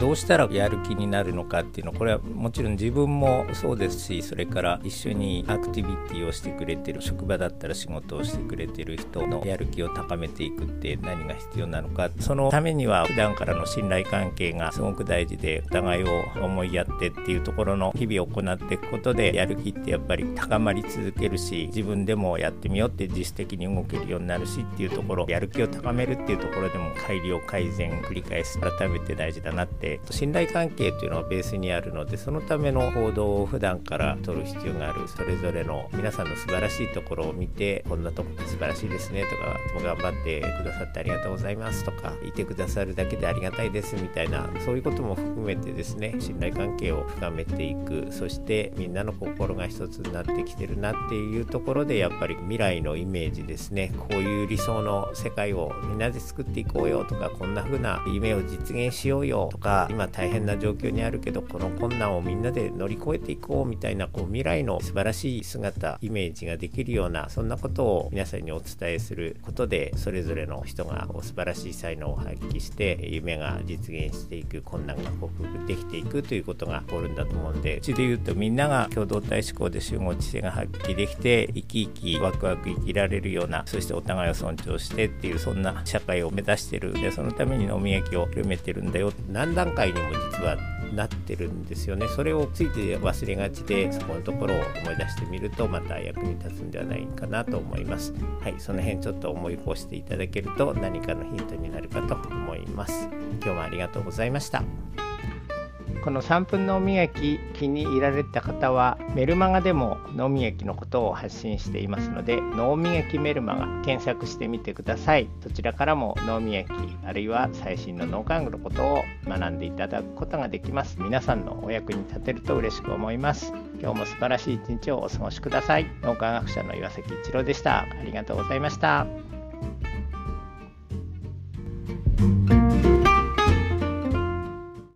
どうしたらやる気になるのかっていうのは、これはもちろん自分もそうですし、それから一緒にアクティビティをしてくれてる、職場だったら仕事をしてくれてる人のやる気を高めていくって何が必要なのか、そのためには普段からの信頼関係がすごく大事で、お互いを思いやってっていうところの日々を行っていくことで、やる気ってやっぱり高まり続けるし、自分でもやってみようって自主的に動けるようになるしっていうところ、やる気を高めるっていうところでも改良改善繰り返す、改めて大事だなって、信頼関係というのはベースにあるので、そのための行動を普段から取る必要がある。それぞれの皆さんの素晴らしいところを見て、こんなとこ素晴らしいですねとか、いつも頑張ってくださってありがとうございますとか、いてくださるだけでありがたいですみたいな、そういうことも含めてですね、信頼関係を深めていく。そしてみんなの心が一つになってきてるなっていうところで、やっぱり未来のイメージですね、こういう理想の世界をみんなで作っていこうよとか、こんな風な夢を実現しようよとか、今大変な状況にあるけどこの困難をみんなで乗り越えていこうみたいな、こう未来の素晴らしい姿、イメージができるような、そんなことを皆さんにお伝えすることで、それぞれの人が素晴らしい才能を発揮して夢が実現していく、困難が克服できていくということが起こるんだと思うんで、うちで言うとみんなが共同体思考で集合知性が発揮できて、生き生きワクワク生きられるような、そしてお互いを尊重してっていう、そんな社会を目指してる。でそのために飲み焼きを広めてるんだよ、何段階にも実はなってるんですよね。それをついて忘れがちで、そこのところを思い出してみるとまた役に立つんではないかなと思います。はい、その辺ちょっと思い起こしていただけると何かのヒントになるかと思います。今日もありがとうございました。この3分脳みやき気に入られた方は、メルマガでも脳みやきのことを発信していますので、脳みやきメルマガ検索してみてください。どちらからも脳みやき、あるいは最新の脳科学のことを学んでいただくことができます。皆さんのお役に立てると嬉しく思います。今日も素晴らしい一日をお過ごしください。脳科学者の岩崎一郎でした。ありがとうございました。